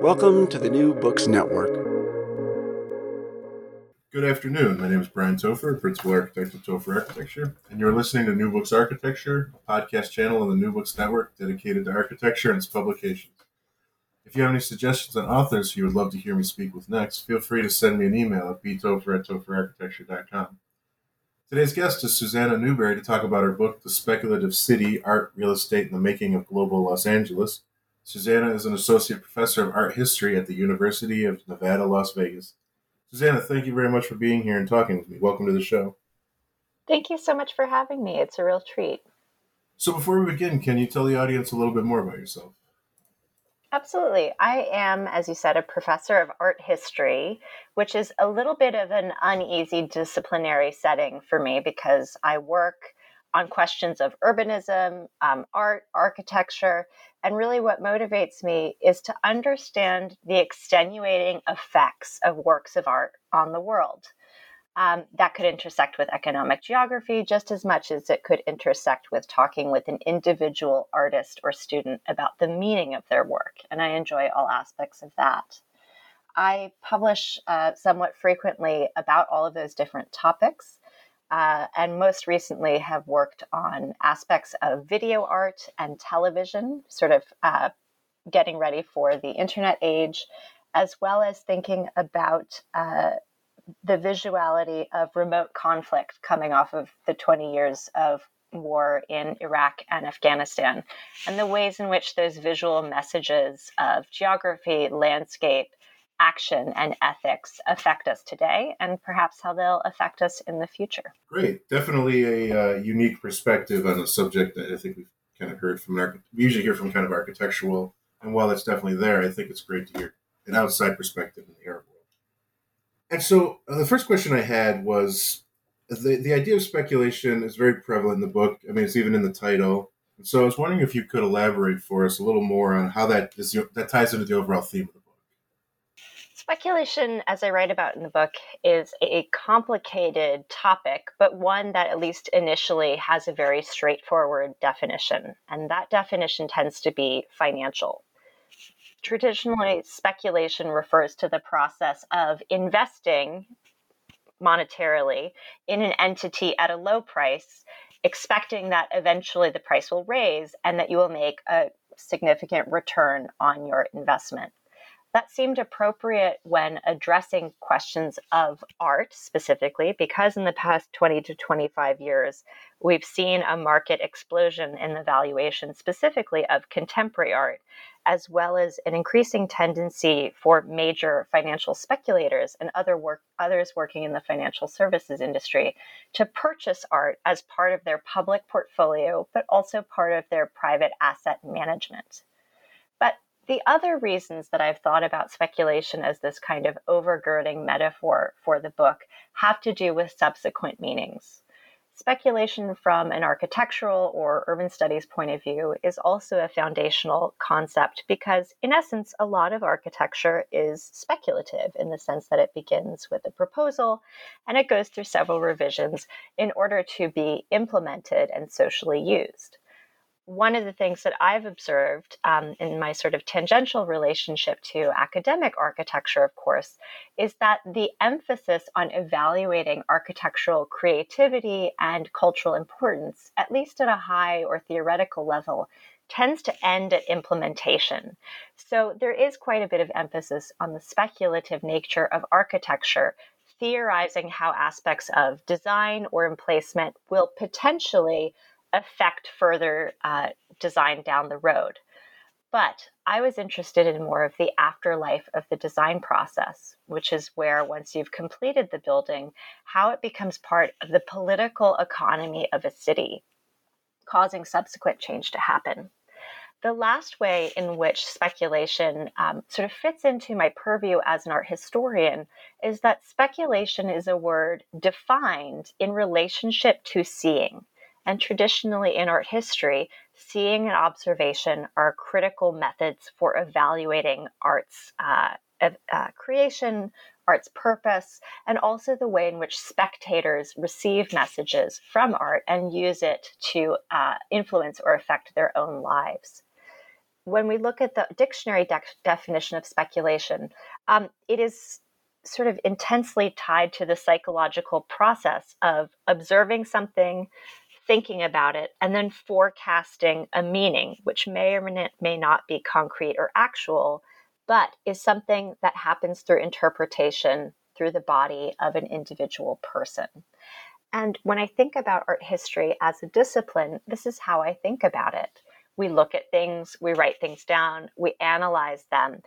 Welcome to the New Books Network. Good afternoon. My name is Brian Topher, Principal Architect of Topher Architecture, and you're listening to New Books Architecture, a podcast channel on the New Books Network dedicated to architecture and its publications. If you have any suggestions on authors who you would love to hear me speak with next, feel free to send me an email at btopher@topherarchitecture.com. Today's guest is Susanna Newberry to talk about her book, The Speculative City, Art, Real Estate, and the Making of Global Los Angeles. Susanna is an associate professor of art history at the University of Nevada, Las Vegas. Susanna, thank you very much for being here and talking with me. Welcome to the show. Thank you so much for having me. It's a real treat. So before we begin, can you tell the audience a little bit more about yourself? Absolutely. I am, as you said, a professor of art history, which is a little bit of an uneasy disciplinary setting for me because I work on questions of urbanism, art, architecture, and really what motivates me is to understand the extenuating effects of works of art on the world. That could intersect with economic geography just as much as it could intersect with talking with an individual artist or student about the meaning of their work, and I enjoy all aspects of that. I publish somewhat frequently about all of those different topics, and most recently have worked on aspects of video art and television, sort of getting ready for the internet age, as well as thinking about the visuality of remote conflict coming off of the 20 years of war in Iraq and Afghanistan, and the ways in which those visual messages of geography, landscape, action and ethics affect us today, and perhaps how they'll affect us in the future. Great. Definitely a unique perspective on a subject that I think we've kind of heard from, we usually hear from kind of architectural, and while that's definitely there, I think it's great to hear an outside perspective in the art world. And so the first question I had was, the idea of speculation is very prevalent in the book. I mean, it's even in the title. And so I was wondering if you could elaborate for us a little more on how that ties into the overall theme of the book. Speculation, as I write about in the book, is a complicated topic, but one that at least initially has a very straightforward definition. And that definition tends to be financial. Traditionally, speculation refers to the process of investing monetarily in an entity at a low price, expecting that eventually the price will rise and that you will make a significant return on your investment. That seemed appropriate when addressing questions of art specifically, because in the past 20 to 25 years, we've seen a market explosion in the valuation specifically of contemporary art, as well as an increasing tendency for major financial speculators and others working in the financial services industry to purchase art as part of their public portfolio, but also part of their private asset management. The other reasons that I've thought about speculation as this kind of overgirding metaphor for the book have to do with subsequent meanings. Speculation from an architectural or urban studies point of view is also a foundational concept because, in essence, a lot of architecture is speculative in the sense that it begins with a proposal and it goes through several revisions in order to be implemented and socially used. One of the things that I've observed in my sort of tangential relationship to academic architecture, of course, is that the emphasis on evaluating architectural creativity and cultural importance, at least at a high or theoretical level, tends to end at implementation. So there is quite a bit of emphasis on the speculative nature of architecture, theorizing how aspects of design or emplacement will potentially affect further design down the road. But I was interested in more of the afterlife of the design process, which is where once you've completed the building, how it becomes part of the political economy of a city, causing subsequent change to happen. The last way in which speculation sort of fits into my purview as an art historian is that speculation is a word defined in relationship to seeing. And traditionally in art history, seeing and observation are critical methods for evaluating art's creation, art's purpose, and also the way in which spectators receive messages from art and use it to influence or affect their own lives. When we look at the dictionary definition of speculation, it is sort of intensely tied to the psychological process of observing something, thinking about it, and then forecasting a meaning, which may or may not be concrete or actual, but is something that happens through interpretation through the body of an individual person. And when I think about art history as a discipline, this is how I think about it. We look at things, we write things down, we analyze them,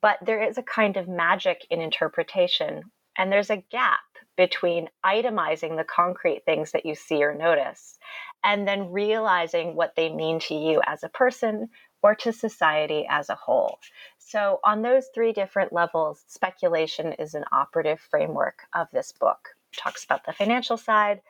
but there is a kind of magic in interpretation, and there's a gap between itemizing the concrete things that you see or notice and then realizing what they mean to you as a person or to society as a whole. So on those three different levels, speculation is an operative framework of this book. It talks about the financial side.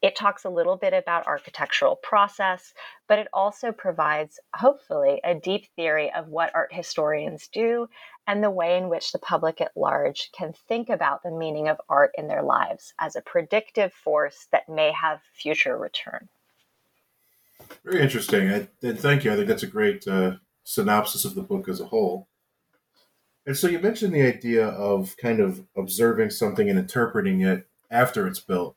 It talks a little bit about architectural process, but it also provides, hopefully, a deep theory of what art historians do and the way in which the public at large can think about the meaning of art in their lives as a predictive force that may have future return. Very interesting. And thank you. I think that's a great synopsis of the book as a whole. And so you mentioned the idea of kind of observing something and interpreting it after it's built.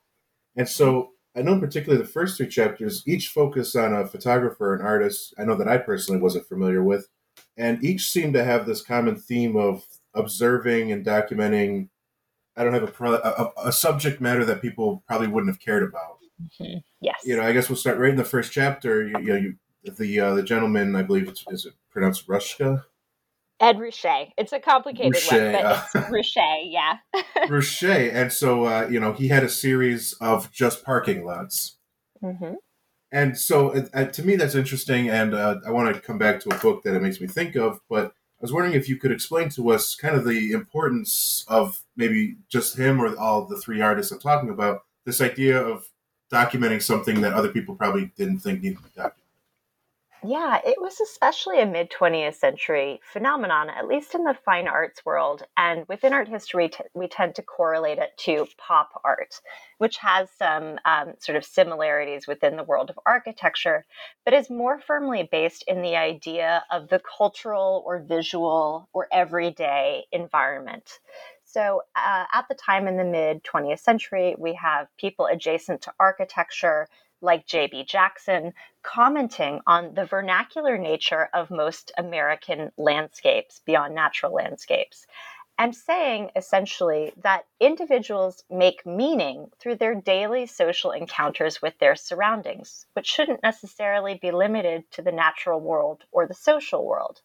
And so I know particularly the first three chapters, each focus on a photographer, an artist, I know that I personally wasn't familiar with, and each seemed to have this common theme of observing and documenting. I don't have a subject matter that people probably wouldn't have cared about. Mm-hmm. Yes. You know, I guess we'll start right in the first chapter. The gentleman, I believe, is it pronounced Ruscha? Ed Ruscha. It's a complicated one, but it's Ruscha, yeah. Ruscha. And so, he had a series of just parking lots. Mm-hmm. And so to me, that's interesting. And I want to come back to a book that it makes me think of, but I was wondering if you could explain to us kind of the importance of maybe just him or all the three artists I'm talking about, this idea of documenting something that other people probably didn't think needed to be documented. Yeah, it was especially a mid-20th century phenomenon, at least in the fine arts world. And within art history, we tend to correlate it to pop art, which has some sort of similarities within the world of architecture, but is more firmly based in the idea of the cultural or visual or everyday environment. So at the time in the mid-20th century, we have people adjacent to architecture, like J.B. Jackson, commenting on the vernacular nature of most American landscapes beyond natural landscapes, and saying essentially that individuals make meaning through their daily social encounters with their surroundings, which shouldn't necessarily be limited to the natural world or the social world.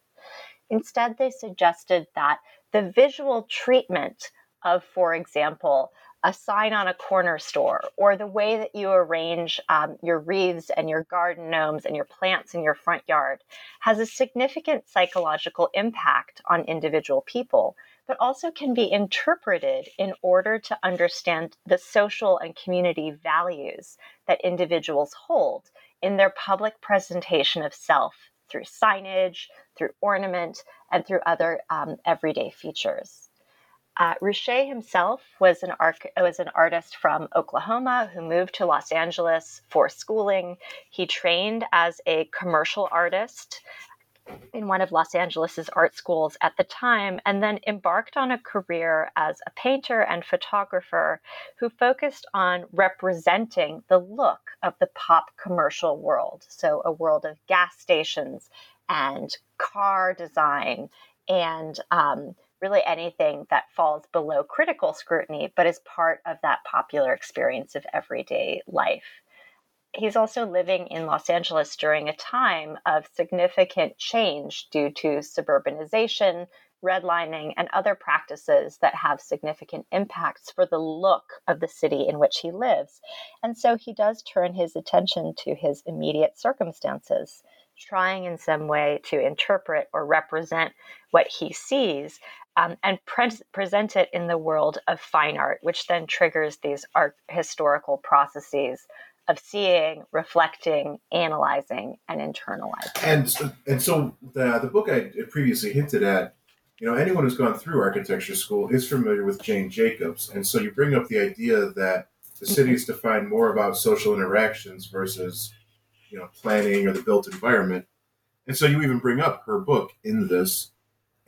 Instead, they suggested that the visual treatment of, for example, a sign on a corner store, or the way that you arrange your wreaths and your garden gnomes and your plants in your front yard has a significant psychological impact on individual people, but also can be interpreted in order to understand the social and community values that individuals hold in their public presentation of self through signage, through ornament, and through other everyday features. Ruscha himself was an artist from Oklahoma who moved to Los Angeles for schooling. He trained as a commercial artist in one of Los Angeles's art schools at the time, and then embarked on a career as a painter and photographer who focused on representing the look of the pop commercial world. So a world of gas stations and car design and really anything that falls below critical scrutiny, but is part of that popular experience of everyday life. He's also living in Los Angeles during a time of significant change due to suburbanization, redlining, and other practices that have significant impacts for the look of the city in which he lives. And so he does turn his attention to his immediate circumstances, trying in some way to interpret or represent what he sees and present it in the world of fine art, which then triggers these art historical processes of seeing, reflecting, analyzing, and internalizing. And so the book I previously hinted at, anyone who's gone through architecture school is familiar with Jane Jacobs. And so you bring up the idea that the city is defined more about social interactions versus, planning or the built environment. And so you even bring up her book in this.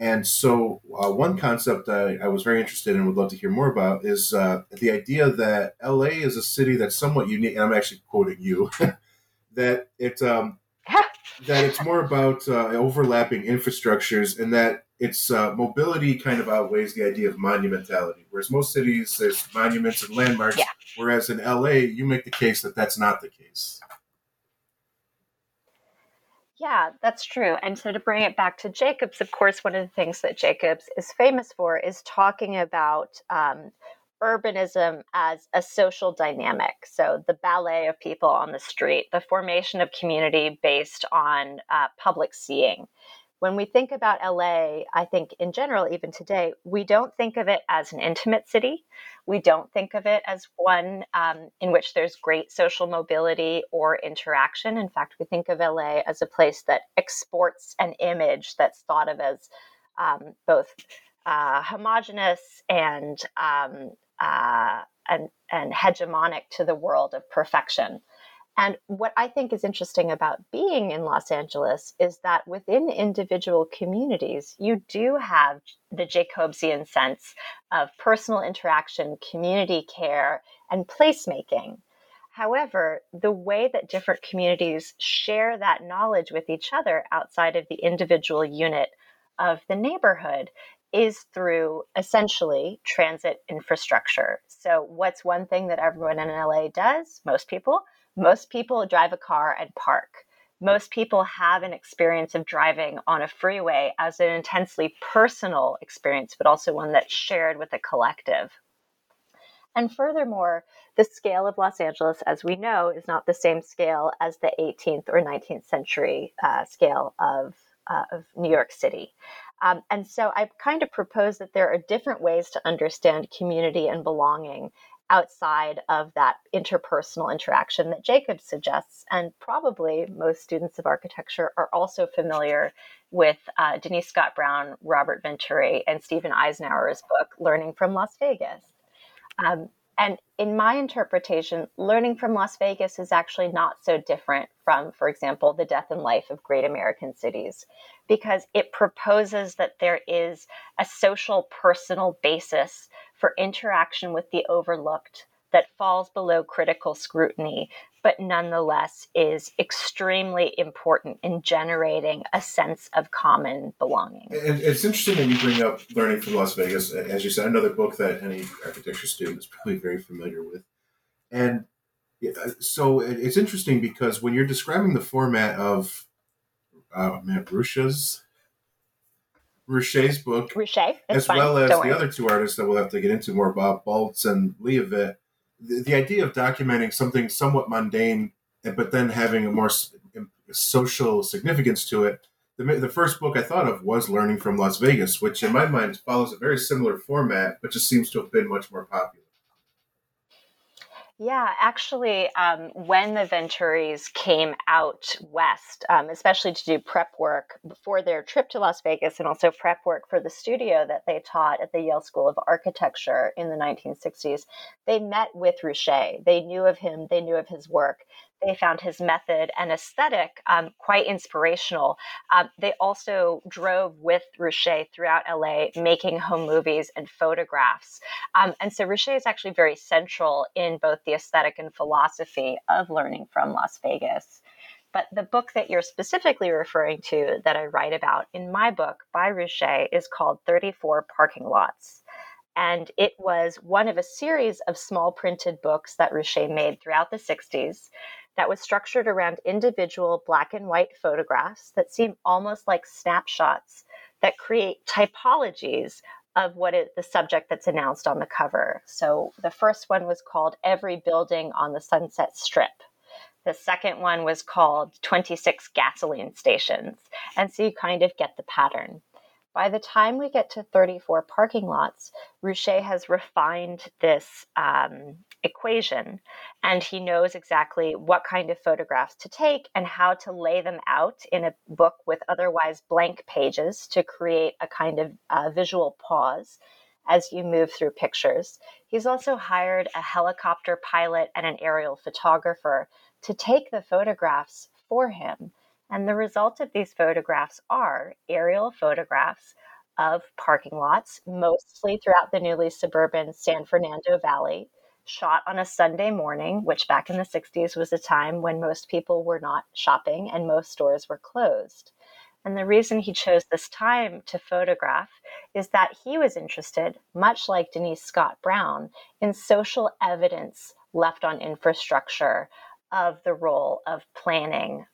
And so one concept I was very interested in and would love to hear more about is the idea that LA is a city that's somewhat unique, and I'm actually quoting you, that it's more about overlapping infrastructures, and that its mobility kind of outweighs the idea of monumentality. Whereas most cities, there's monuments and landmarks, whereas in LA, you make the case that that's not the case. Yeah, that's true. And so to bring it back to Jacobs, of course, one of the things that Jacobs is famous for is talking about urbanism as a social dynamic. So the ballet of people on the street, the formation of community based on public seeing. When we think about LA, I think in general, even today, we don't think of it as an intimate city. We don't think of it as one in which there's great social mobility or interaction. In fact, we think of LA as a place that exports an image that's thought of as both homogeneous and hegemonic to the world of perfection. And what I think is interesting about being in Los Angeles is that within individual communities, you do have the Jacobsian sense of personal interaction, community care, and placemaking. However, the way that different communities share that knowledge with each other outside of the individual unit of the neighborhood is through essentially transit infrastructure. So what's one thing that everyone in LA does? Most people drive a car and park. Most people have an experience of driving on a freeway as an intensely personal experience, but also one that's shared with a collective. And furthermore, the scale of Los Angeles, as we know, is not the same scale as the 18th or 19th century scale of New York City. And so I kind of propose that there are different ways to understand community and belonging outside of that interpersonal interaction that Jacobs suggests. And probably most students of architecture are also familiar with Denise Scott Brown, Robert Venturi, and Stephen Eisenhower's book, Learning from Las Vegas. And in my interpretation, Learning from Las Vegas is actually not so different from, for example, The Death and Life of Great American Cities, because it proposes that there is a social, personal basis for interaction with the overlooked that falls below critical scrutiny, but nonetheless is extremely important in generating a sense of common belonging. And it's interesting that you bring up Learning from Las Vegas, as you said, another book that any architecture student is probably very familiar with. And so it's interesting because when you're describing the format of Ruscha's book, as well as the other two artists that we'll have to get into more about, Baltz and Leavitt, the idea of documenting something somewhat mundane, but then having a more social significance to it The first book I thought of was Learning from Las Vegas, which in my mind follows a very similar format, but just seems to have been much more popular. Yeah, actually, when the Venturis came out west, especially to do prep work for their trip to Las Vegas and also prep work for the studio that they taught at the Yale School of Architecture in the 1960s, they met with Ruscha. They knew of him. They knew of his work. They found his method and aesthetic quite inspirational. They also drove with Ruscha throughout LA, making home movies and photographs. And so Ruscha is actually very central in both the aesthetic and philosophy of Learning from Las Vegas. But the book that you're specifically referring to that I write about in my book by Ruscha is called 34 Parking Lots. And it was one of a series of small printed books that Ruscha made throughout the 60s that was structured around individual black and white photographs that seem almost like snapshots that create typologies of what is the subject that's announced on the cover. So the first one was called Every Building on the Sunset Strip. The second one was called 26 Gasoline Stations. And so you kind of get the pattern. By the time we get to 34 Parking Lots, Ruscha has refined this equation, and he knows exactly what kind of photographs to take and how to lay them out in a book with otherwise blank pages to create a kind of visual pause as you move through pictures. He's also hired a helicopter pilot and an aerial photographer to take the photographs for him. And the result of these photographs are aerial photographs of parking lots, mostly throughout the newly suburban San Fernando Valley, shot on a Sunday morning, which back in the 60s was a time when most people were not shopping and most stores were closed. And the reason he chose this time to photograph is that he was interested, much like Denise Scott Brown, in social evidence left on infrastructure of the role of planning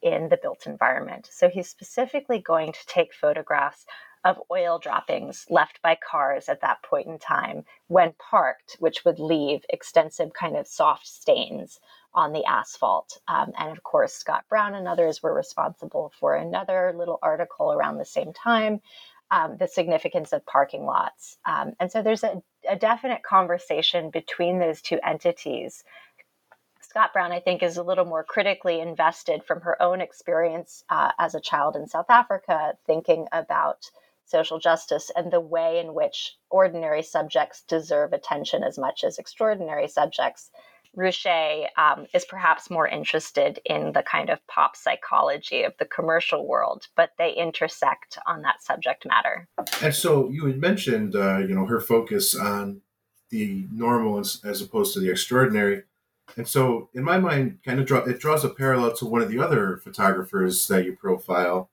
in the built environment. So he's specifically going to take photographs of oil droppings left by cars at that point in time when parked, which would leave extensive kind of soft stains on the asphalt. And of course, Scott Brown and others were responsible for another little article around the same time, the significance of parking lots. And so there's a definite conversation between those two entities. Scott Brown, I think, is a little more critically invested from her own experience as a child in South Africa, thinking about social justice and the way in which ordinary subjects deserve attention as much as extraordinary subjects. Ruscha is perhaps more interested in the kind of pop psychology of the commercial world, but they intersect on that subject matter. And so you had mentioned, her focus on the normal as opposed to the extraordinary. And so, in my mind, it draws a parallel to one of the other photographers that you profile.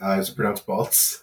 Is it pronounced Baltz?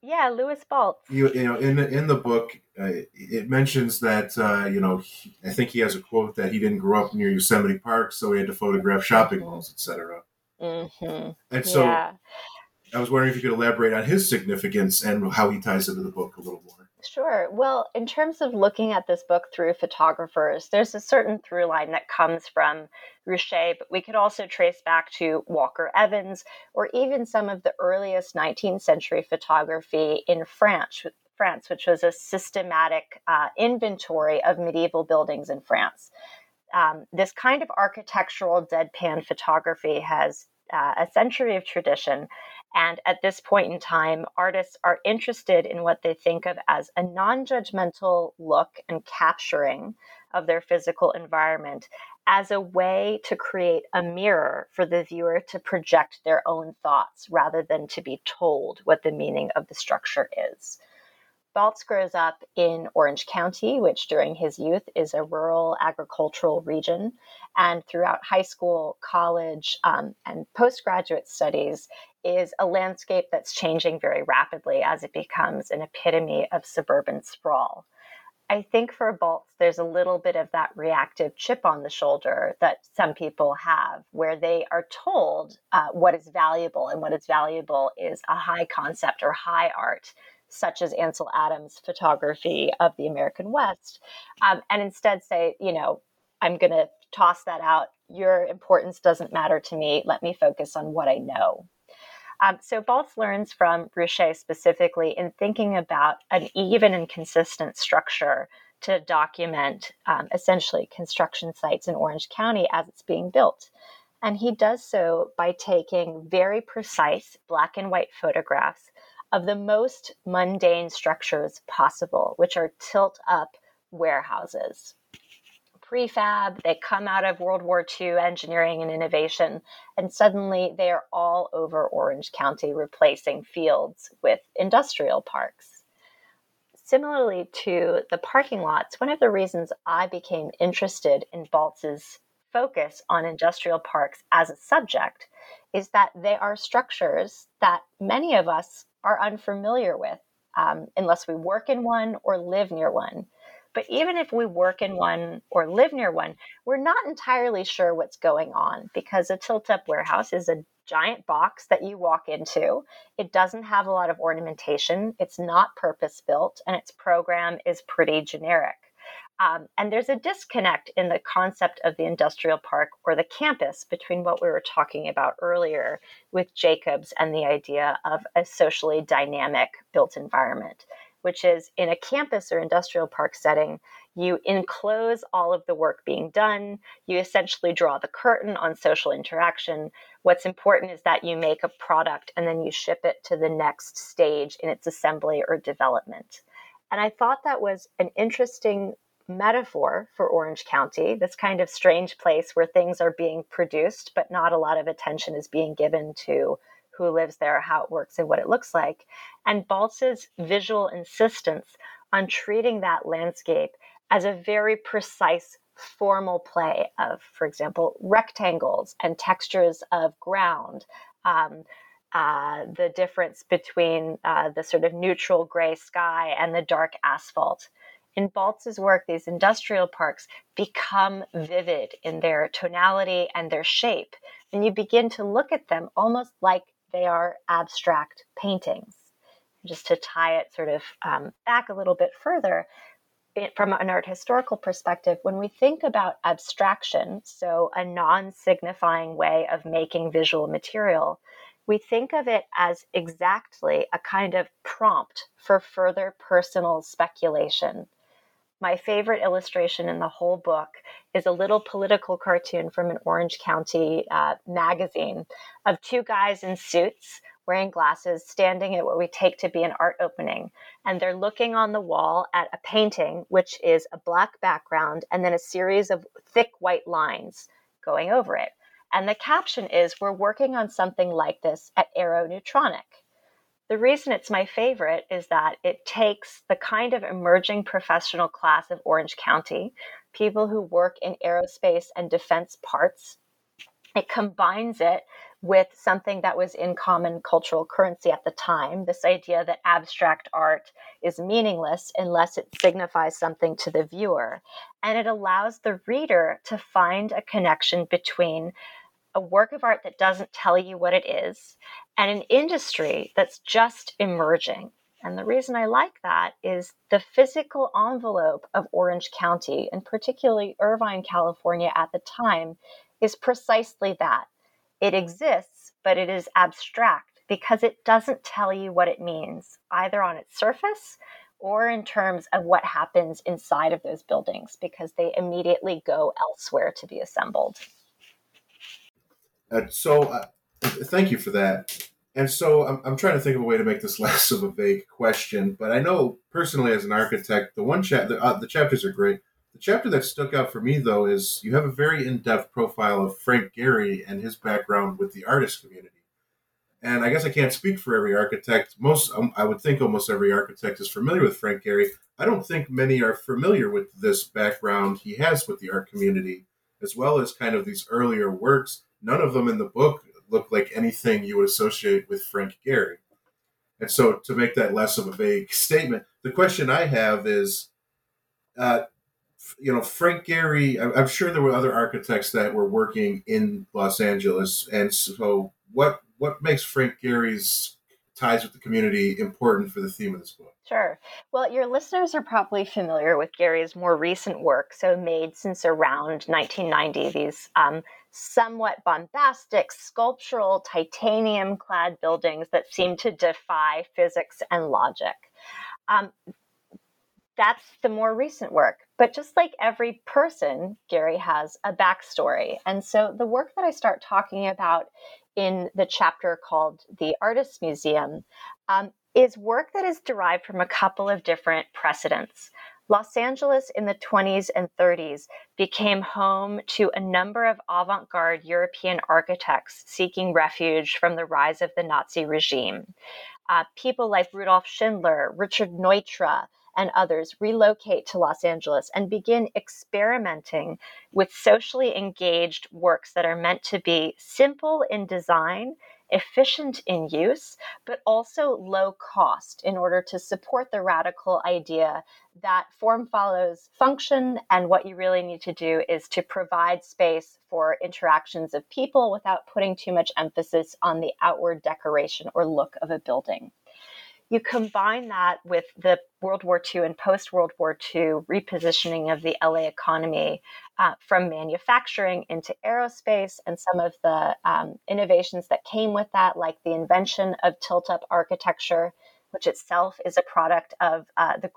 Yeah, Lewis Baltz. In the book, it mentions that, I think he has a quote that he didn't grow up near Yosemite Park, so he had to photograph shopping malls, etc. Mm-hmm. And so I was wondering if you could elaborate on his significance and how he ties into the book a little more. Sure. Well, in terms of looking at this book through photographers, there's a certain through line that comes from Ruscha, but we could also trace back to Walker Evans or even some of the earliest 19th century photography in France, which was a systematic inventory of medieval buildings in France. This kind of architectural deadpan photography has a century of tradition. And at this point in time, artists are interested in what they think of as a non-judgmental look and capturing of their physical environment as a way to create a mirror for the viewer to project their own thoughts rather than to be told what the meaning of the structure is. Baltz grows up in Orange County, which during his youth is a rural agricultural region. And throughout high school, college, and postgraduate studies is a landscape that's changing very rapidly as it becomes an epitome of suburban sprawl. I think for Baltz, there's a little bit of that reactive chip on the shoulder that some people have, where they are told what is valuable, and what is valuable is a high concept or high art, such as Ansel Adams' photography of the American West, and instead say, you know, I'm going to toss that out. Your importance doesn't matter to me. Let me focus on what I know. So Baltz learns from Ruscha specifically in thinking about an even and consistent structure to document essentially construction sites in Orange County as it's being built. And he does so by taking very precise black and white photographs of the most mundane structures possible, which are tilt-up warehouses. Prefab, they come out of World War II engineering and innovation, and suddenly they are all over Orange County, replacing fields with industrial parks. Similarly to the parking lots, one of the reasons I became interested in Baltz's focus on industrial parks as a subject is that they are structures that many of us are unfamiliar with, unless we work in one or live near one. But even if we work in one or live near one, we're not entirely sure what's going on, because a tilt-up warehouse is a giant box that you walk into. It doesn't have a lot of ornamentation. It's not purpose-built, and its program is pretty generic. And there's a disconnect in the concept of the industrial park or the campus between what we were talking about earlier with Jacobs and the idea of a socially dynamic built environment, which is in a campus or industrial park setting, you enclose all of the work being done. You essentially draw the curtain on social interaction. What's important is that you make a product and then you ship it to the next stage in its assembly or development. And I thought that was an interesting metaphor for Orange County, this kind of strange place where things are being produced, but not a lot of attention is being given to who lives there, how it works, and what it looks like. And Baltz's visual insistence on treating that landscape as a very precise formal play of, for example, rectangles and textures of ground, the difference between the sort of neutral gray sky and the dark asphalt. In Baltz's work, these industrial parks become vivid in their tonality and their shape, and you begin to look at them almost like they are abstract paintings. Just to tie it sort of back a little bit further, from an art historical perspective, when we think about abstraction, so a non-signifying way of making visual material, we think of it as exactly a kind of prompt for further personal speculation. My favorite illustration in the whole book is a little political cartoon from an Orange County magazine of two guys in suits wearing glasses standing at what we take to be an art opening. And they're looking on the wall at a painting, which is a black background and then a series of thick white lines going over it. And the caption is, "We're working on something like this at Aeronutronic." The reason it's my favorite is that it takes the kind of emerging professional class of Orange County, people who work in aerospace and defense parts. It combines it with something that was in common cultural currency at the time, this idea that abstract art is meaningless unless it signifies something to the viewer. And it allows the reader to find a connection between a work of art that doesn't tell you what it is, and an industry that's just emerging. And the reason I like that is the physical envelope of Orange County, and particularly Irvine, California at the time, is precisely that. It exists, but it is abstract because it doesn't tell you what it means, either on its surface or in terms of what happens inside of those buildings, because they immediately go elsewhere to be assembled. Thank you for that. And so I'm trying to think of a way to make this less of a vague question, but I know personally as an architect, the chapters are great. The chapter that stuck out for me, though, is you have a very in-depth profile of Frank Gehry and his background with the artist community. And I guess I can't speak for every architect. I would think almost every architect is familiar with Frank Gehry. I don't think many are familiar with this background he has with the art community, as well as kind of these earlier works. None of them in the book look like anything you would associate with Frank Gehry. And so to make that less of a vague statement, the question I have is, Frank Gehry, I'm sure there were other architects that were working in Los Angeles. And so what makes Frank Gehry's ties with the community important for the theme of this book? Sure. Well, your listeners are probably familiar with Gehry's more recent work, so made since around 1990, these somewhat bombastic, sculptural, titanium-clad buildings that seem to defy physics and logic. That's the more recent work. But just like every person, Gehry has a backstory. And so the work that I start talking about in the chapter called The Artists' Museum is work that is derived from a couple of different precedents. Los Angeles in the 20s and 30s became home to a number of avant-garde European architects seeking refuge from the rise of the Nazi regime. People like Rudolf Schindler, Richard Neutra, and others relocate to Los Angeles and begin experimenting with socially engaged works that are meant to be simple in design, efficient in use, but also low cost in order to support the radical idea that form follows function, and what you really need to do is to provide space for interactions of people without putting too much emphasis on the outward decoration or look of a building. You combine that with the World War II and post-World War II repositioning of the LA economy from manufacturing into aerospace, and some of the innovations that came with that, like the invention of tilt-up architecture, which itself is a product of the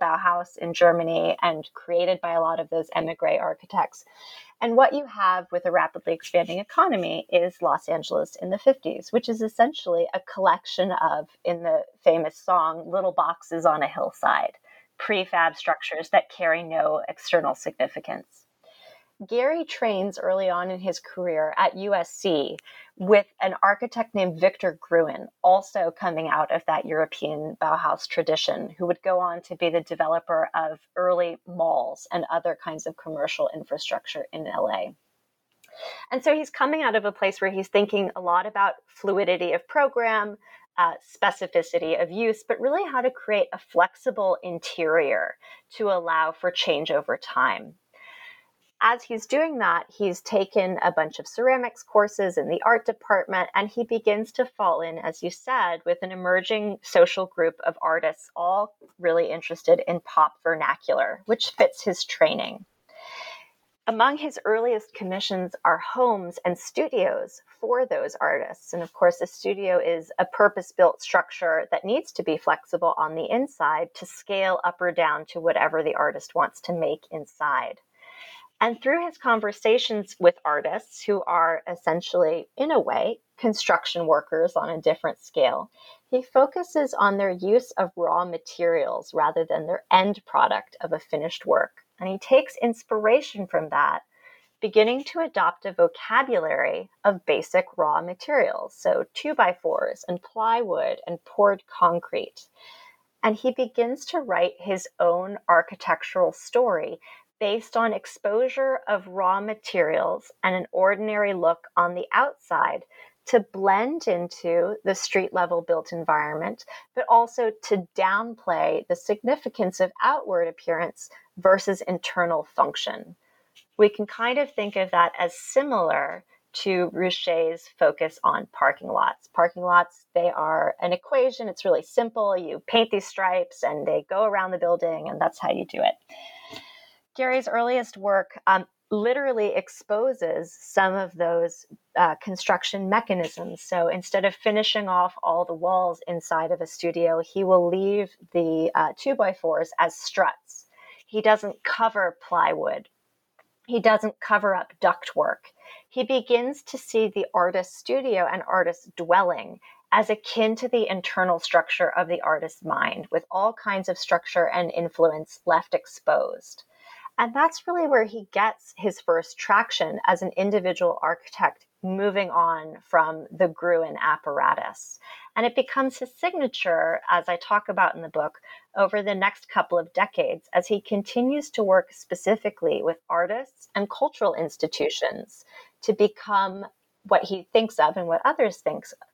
Bauhaus in Germany and created by a lot of those emigre architects. And what you have with a rapidly expanding economy is Los Angeles in the 50s, which is essentially a collection of, in the famous song, little boxes on a hillside, prefab structures that carry no external significance. Gehry trains early on in his career at USC with an architect named Victor Gruen, also coming out of that European Bauhaus tradition, who would go on to be the developer of early malls and other kinds of commercial infrastructure in LA. And so he's coming out of a place where he's thinking a lot about fluidity of program, specificity of use, but really how to create a flexible interior to allow for change over time. As he's doing that, he's taken a bunch of ceramics courses in the art department, and he begins to fall in, as you said, with an emerging social group of artists, all really interested in pop vernacular, which fits his training. Among his earliest commissions are homes and studios for those artists. And of course, a studio is a purpose-built structure that needs to be flexible on the inside to scale up or down to whatever the artist wants to make inside. And through his conversations with artists who are essentially, in a way, construction workers on a different scale, he focuses on their use of raw materials rather than their end product of a finished work. And he takes inspiration from that, beginning to adopt a vocabulary of basic raw materials, so 2x4s and plywood and poured concrete. And he begins to write his own architectural story based on exposure of raw materials and an ordinary look on the outside to blend into the street-level built environment, but also to downplay the significance of outward appearance versus internal function. We can kind of think of that as similar to Ruscha's focus on parking lots. Parking lots, they are an equation. It's really simple. You paint these stripes, and they go around the building, and that's how you do it. Gehry's earliest work literally exposes some of those construction mechanisms. So instead of finishing off all the walls inside of a studio, he will leave the 2x4s as struts. He doesn't cover plywood. He doesn't cover up ductwork. He begins to see the artist's studio and artist's dwelling as akin to the internal structure of the artist's mind, with all kinds of structure and influence left exposed. And that's really where he gets his first traction as an individual architect, moving on from the Gruen apparatus. And it becomes his signature, as I talk about in the book, over the next couple of decades, as he continues to work specifically with artists and cultural institutions to become what he thinks of and what others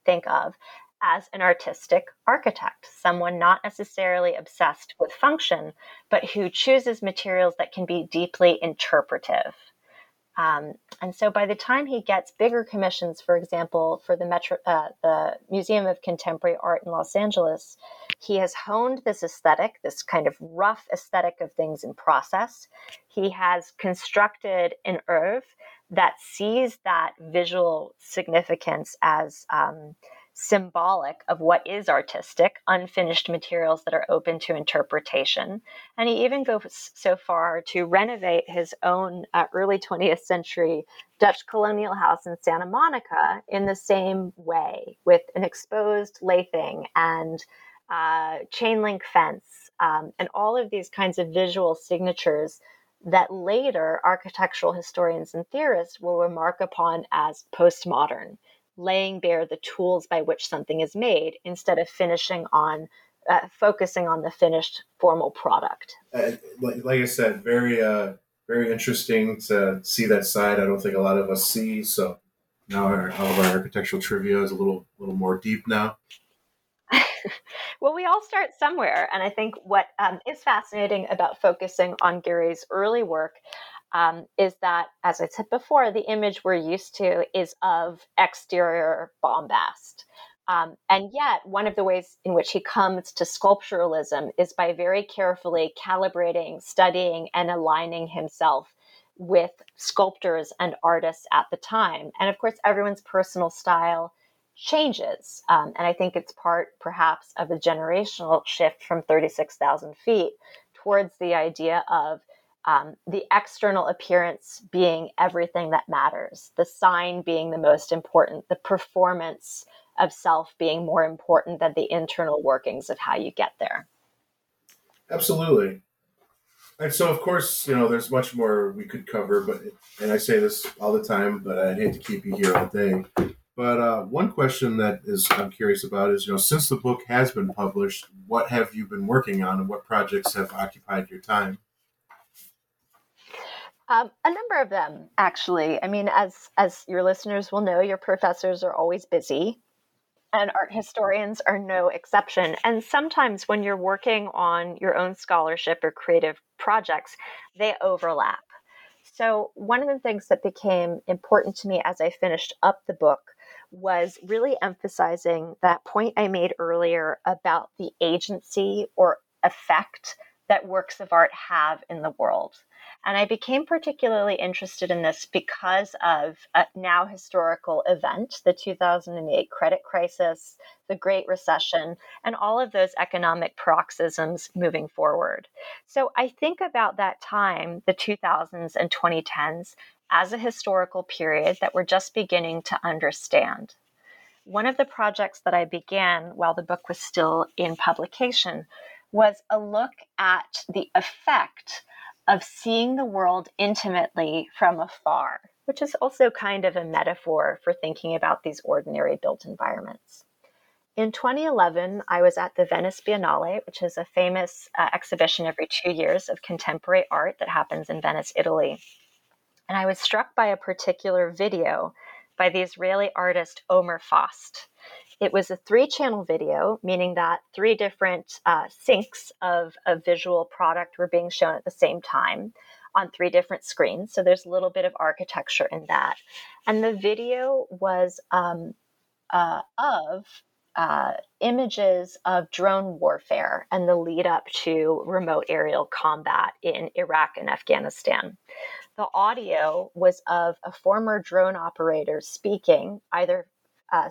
think of as an artistic architect, someone not necessarily obsessed with function, but who chooses materials that can be deeply interpretive. And so by the time he gets bigger commissions, for example, for the Museum of Contemporary Art in Los Angeles, he has honed this aesthetic, this kind of rough aesthetic of things in process. He has constructed an oeuvre that sees that visual significance as symbolic of what is artistic, unfinished materials that are open to interpretation. And he even goes so far to renovate his own early 20th century Dutch colonial house in Santa Monica in the same way, with an exposed lathing and chain link fence, and all of these kinds of visual signatures that later architectural historians and theorists will remark upon as postmodern, laying bare the tools by which something is made instead of focusing on the finished formal product. Like I said, very interesting to see that side. I don't think a lot of us see. So now all of our architectural trivia is a little more deep now. Well, we all start somewhere. And I think what is fascinating about focusing on Gehry's early work is that, as I said before, the image we're used to is of exterior bombast. And yet, one of the ways in which he comes to sculpturalism is by very carefully calibrating, studying, and aligning himself with sculptors and artists at the time. And of course, everyone's personal style changes. And I think it's part, perhaps, of a generational shift from 36,000 feet towards the idea of the external appearance being everything that matters, the sign being the most important, the performance of self being more important than the internal workings of how you get there. Absolutely. And so, of course, there's much more we could cover, and I say this all the time, but I'd hate to keep you here all day. But one question that I'm curious about is, since the book has been published, what have you been working on and what projects have occupied your time? A number of them, actually. I mean, as your listeners will know, your professors are always busy, and art historians are no exception. And sometimes when you're working on your own scholarship or creative projects, they overlap. So one of the things that became important to me as I finished up the book was really emphasizing that point I made earlier about the agency or effect that works of art have in the world. And I became particularly interested in this because of a now historical event, the 2008 credit crisis, the Great Recession, and all of those economic paroxysms moving forward. So I think about that time, the 2000s and 2010s, as a historical period that we're just beginning to understand. One of the projects that I began while the book was still in publication was a look at the effect of seeing the world intimately from afar, which is also kind of a metaphor for thinking about these ordinary built environments. In 2011, I was at the Venice Biennale, which is a famous exhibition every 2 years of contemporary art that happens in Venice, Italy. And I was struck by a particular video by the Israeli artist Omer Fast. It was a 3-channel video, meaning that 3 different syncs of a visual product were being shown at the same time on 3 different screens. So there's a little bit of architecture in that. And the video was of images of drone warfare and the lead up to remote aerial combat in Iraq and Afghanistan. The audio was of a former drone operator speaking, either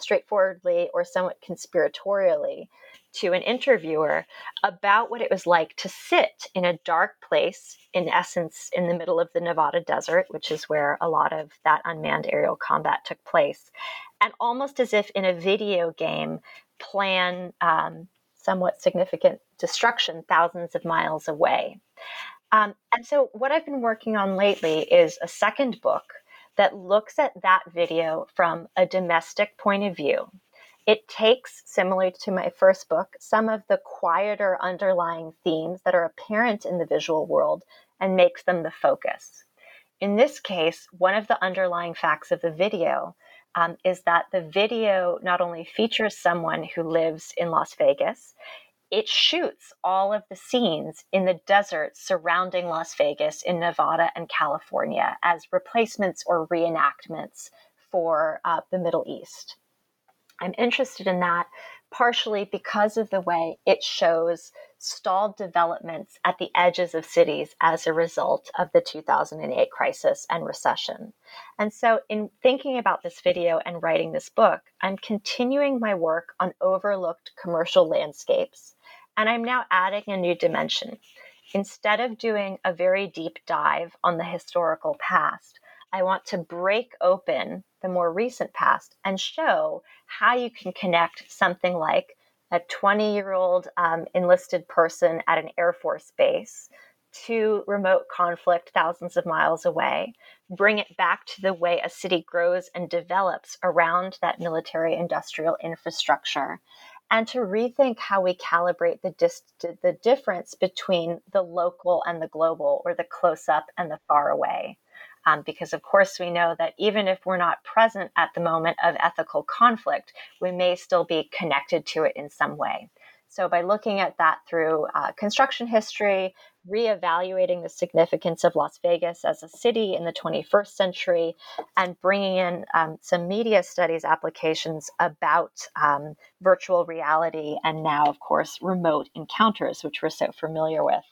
straightforwardly or somewhat conspiratorially, to an interviewer about what it was like to sit in a dark place, in essence, in the middle of the Nevada desert, which is where a lot of that unmanned aerial combat took place, and almost as if in a video game, plan somewhat significant destruction thousands of miles away. And so what I've been working on lately is a second book that looks at that video from a domestic point of view. It takes, similar to my first book, some of the quieter underlying themes that are apparent in the visual world and makes them the focus. In this case, one of the underlying facts of the video is that the video not only features someone who lives in Las Vegas, it shoots all of the scenes in the desert surrounding Las Vegas in Nevada and California as replacements or reenactments for the Middle East. I'm interested in that partially because of the way it shows stalled developments at the edges of cities as a result of the 2008 crisis and recession. And so in thinking about this video and writing this book, I'm continuing my work on overlooked commercial landscapes, and I'm now adding a new dimension. Instead of doing a very deep dive on the historical past, I want to break open the more recent past and show how you can connect something like a 20-year-old enlisted person at an Air Force base to remote conflict thousands of miles away, bring it back to the way a city grows and develops around that military industrial infrastructure, and to rethink how we calibrate the difference between the local and the global, or the close-up and the far away. Because, of course, we know that even if we're not present at the moment of ethical conflict, we may still be connected to it in some way. So by looking at that through construction history, reevaluating the significance of Las Vegas as a city in the 21st century, and bringing in some media studies applications about virtual reality and now, of course, remote encounters, which we're so familiar with.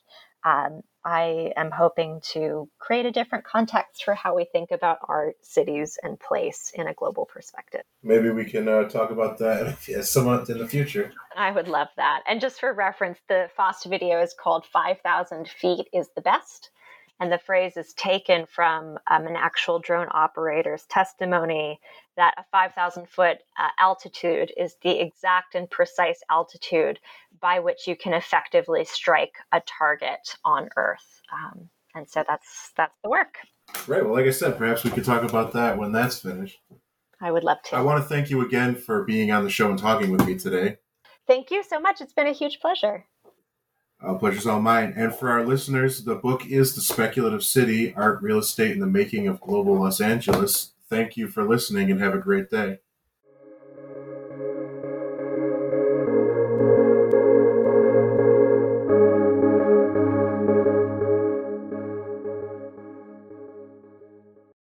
I am hoping to create a different context for how we think about art, cities, and place in a global perspective. Maybe we can talk about that somewhat in the future. I would love that. And just for reference, the Fast video is called 5,000 Feet is the Best. And the phrase is taken from an actual drone operator's testimony that a 5,000-foot altitude is the exact and precise altitude by which you can effectively strike a target on Earth. And so that's the work. Right. Well, like I said, perhaps we could talk about that when that's finished. I would love to. I want to thank you again for being on the show and talking with me today. Thank you so much. It's been a huge pleasure. Pleasure's all mine. And for our listeners, the book is The Speculative City, Art, Real Estate, and the Making of Global Los Angeles. Thank you for listening and have a great day.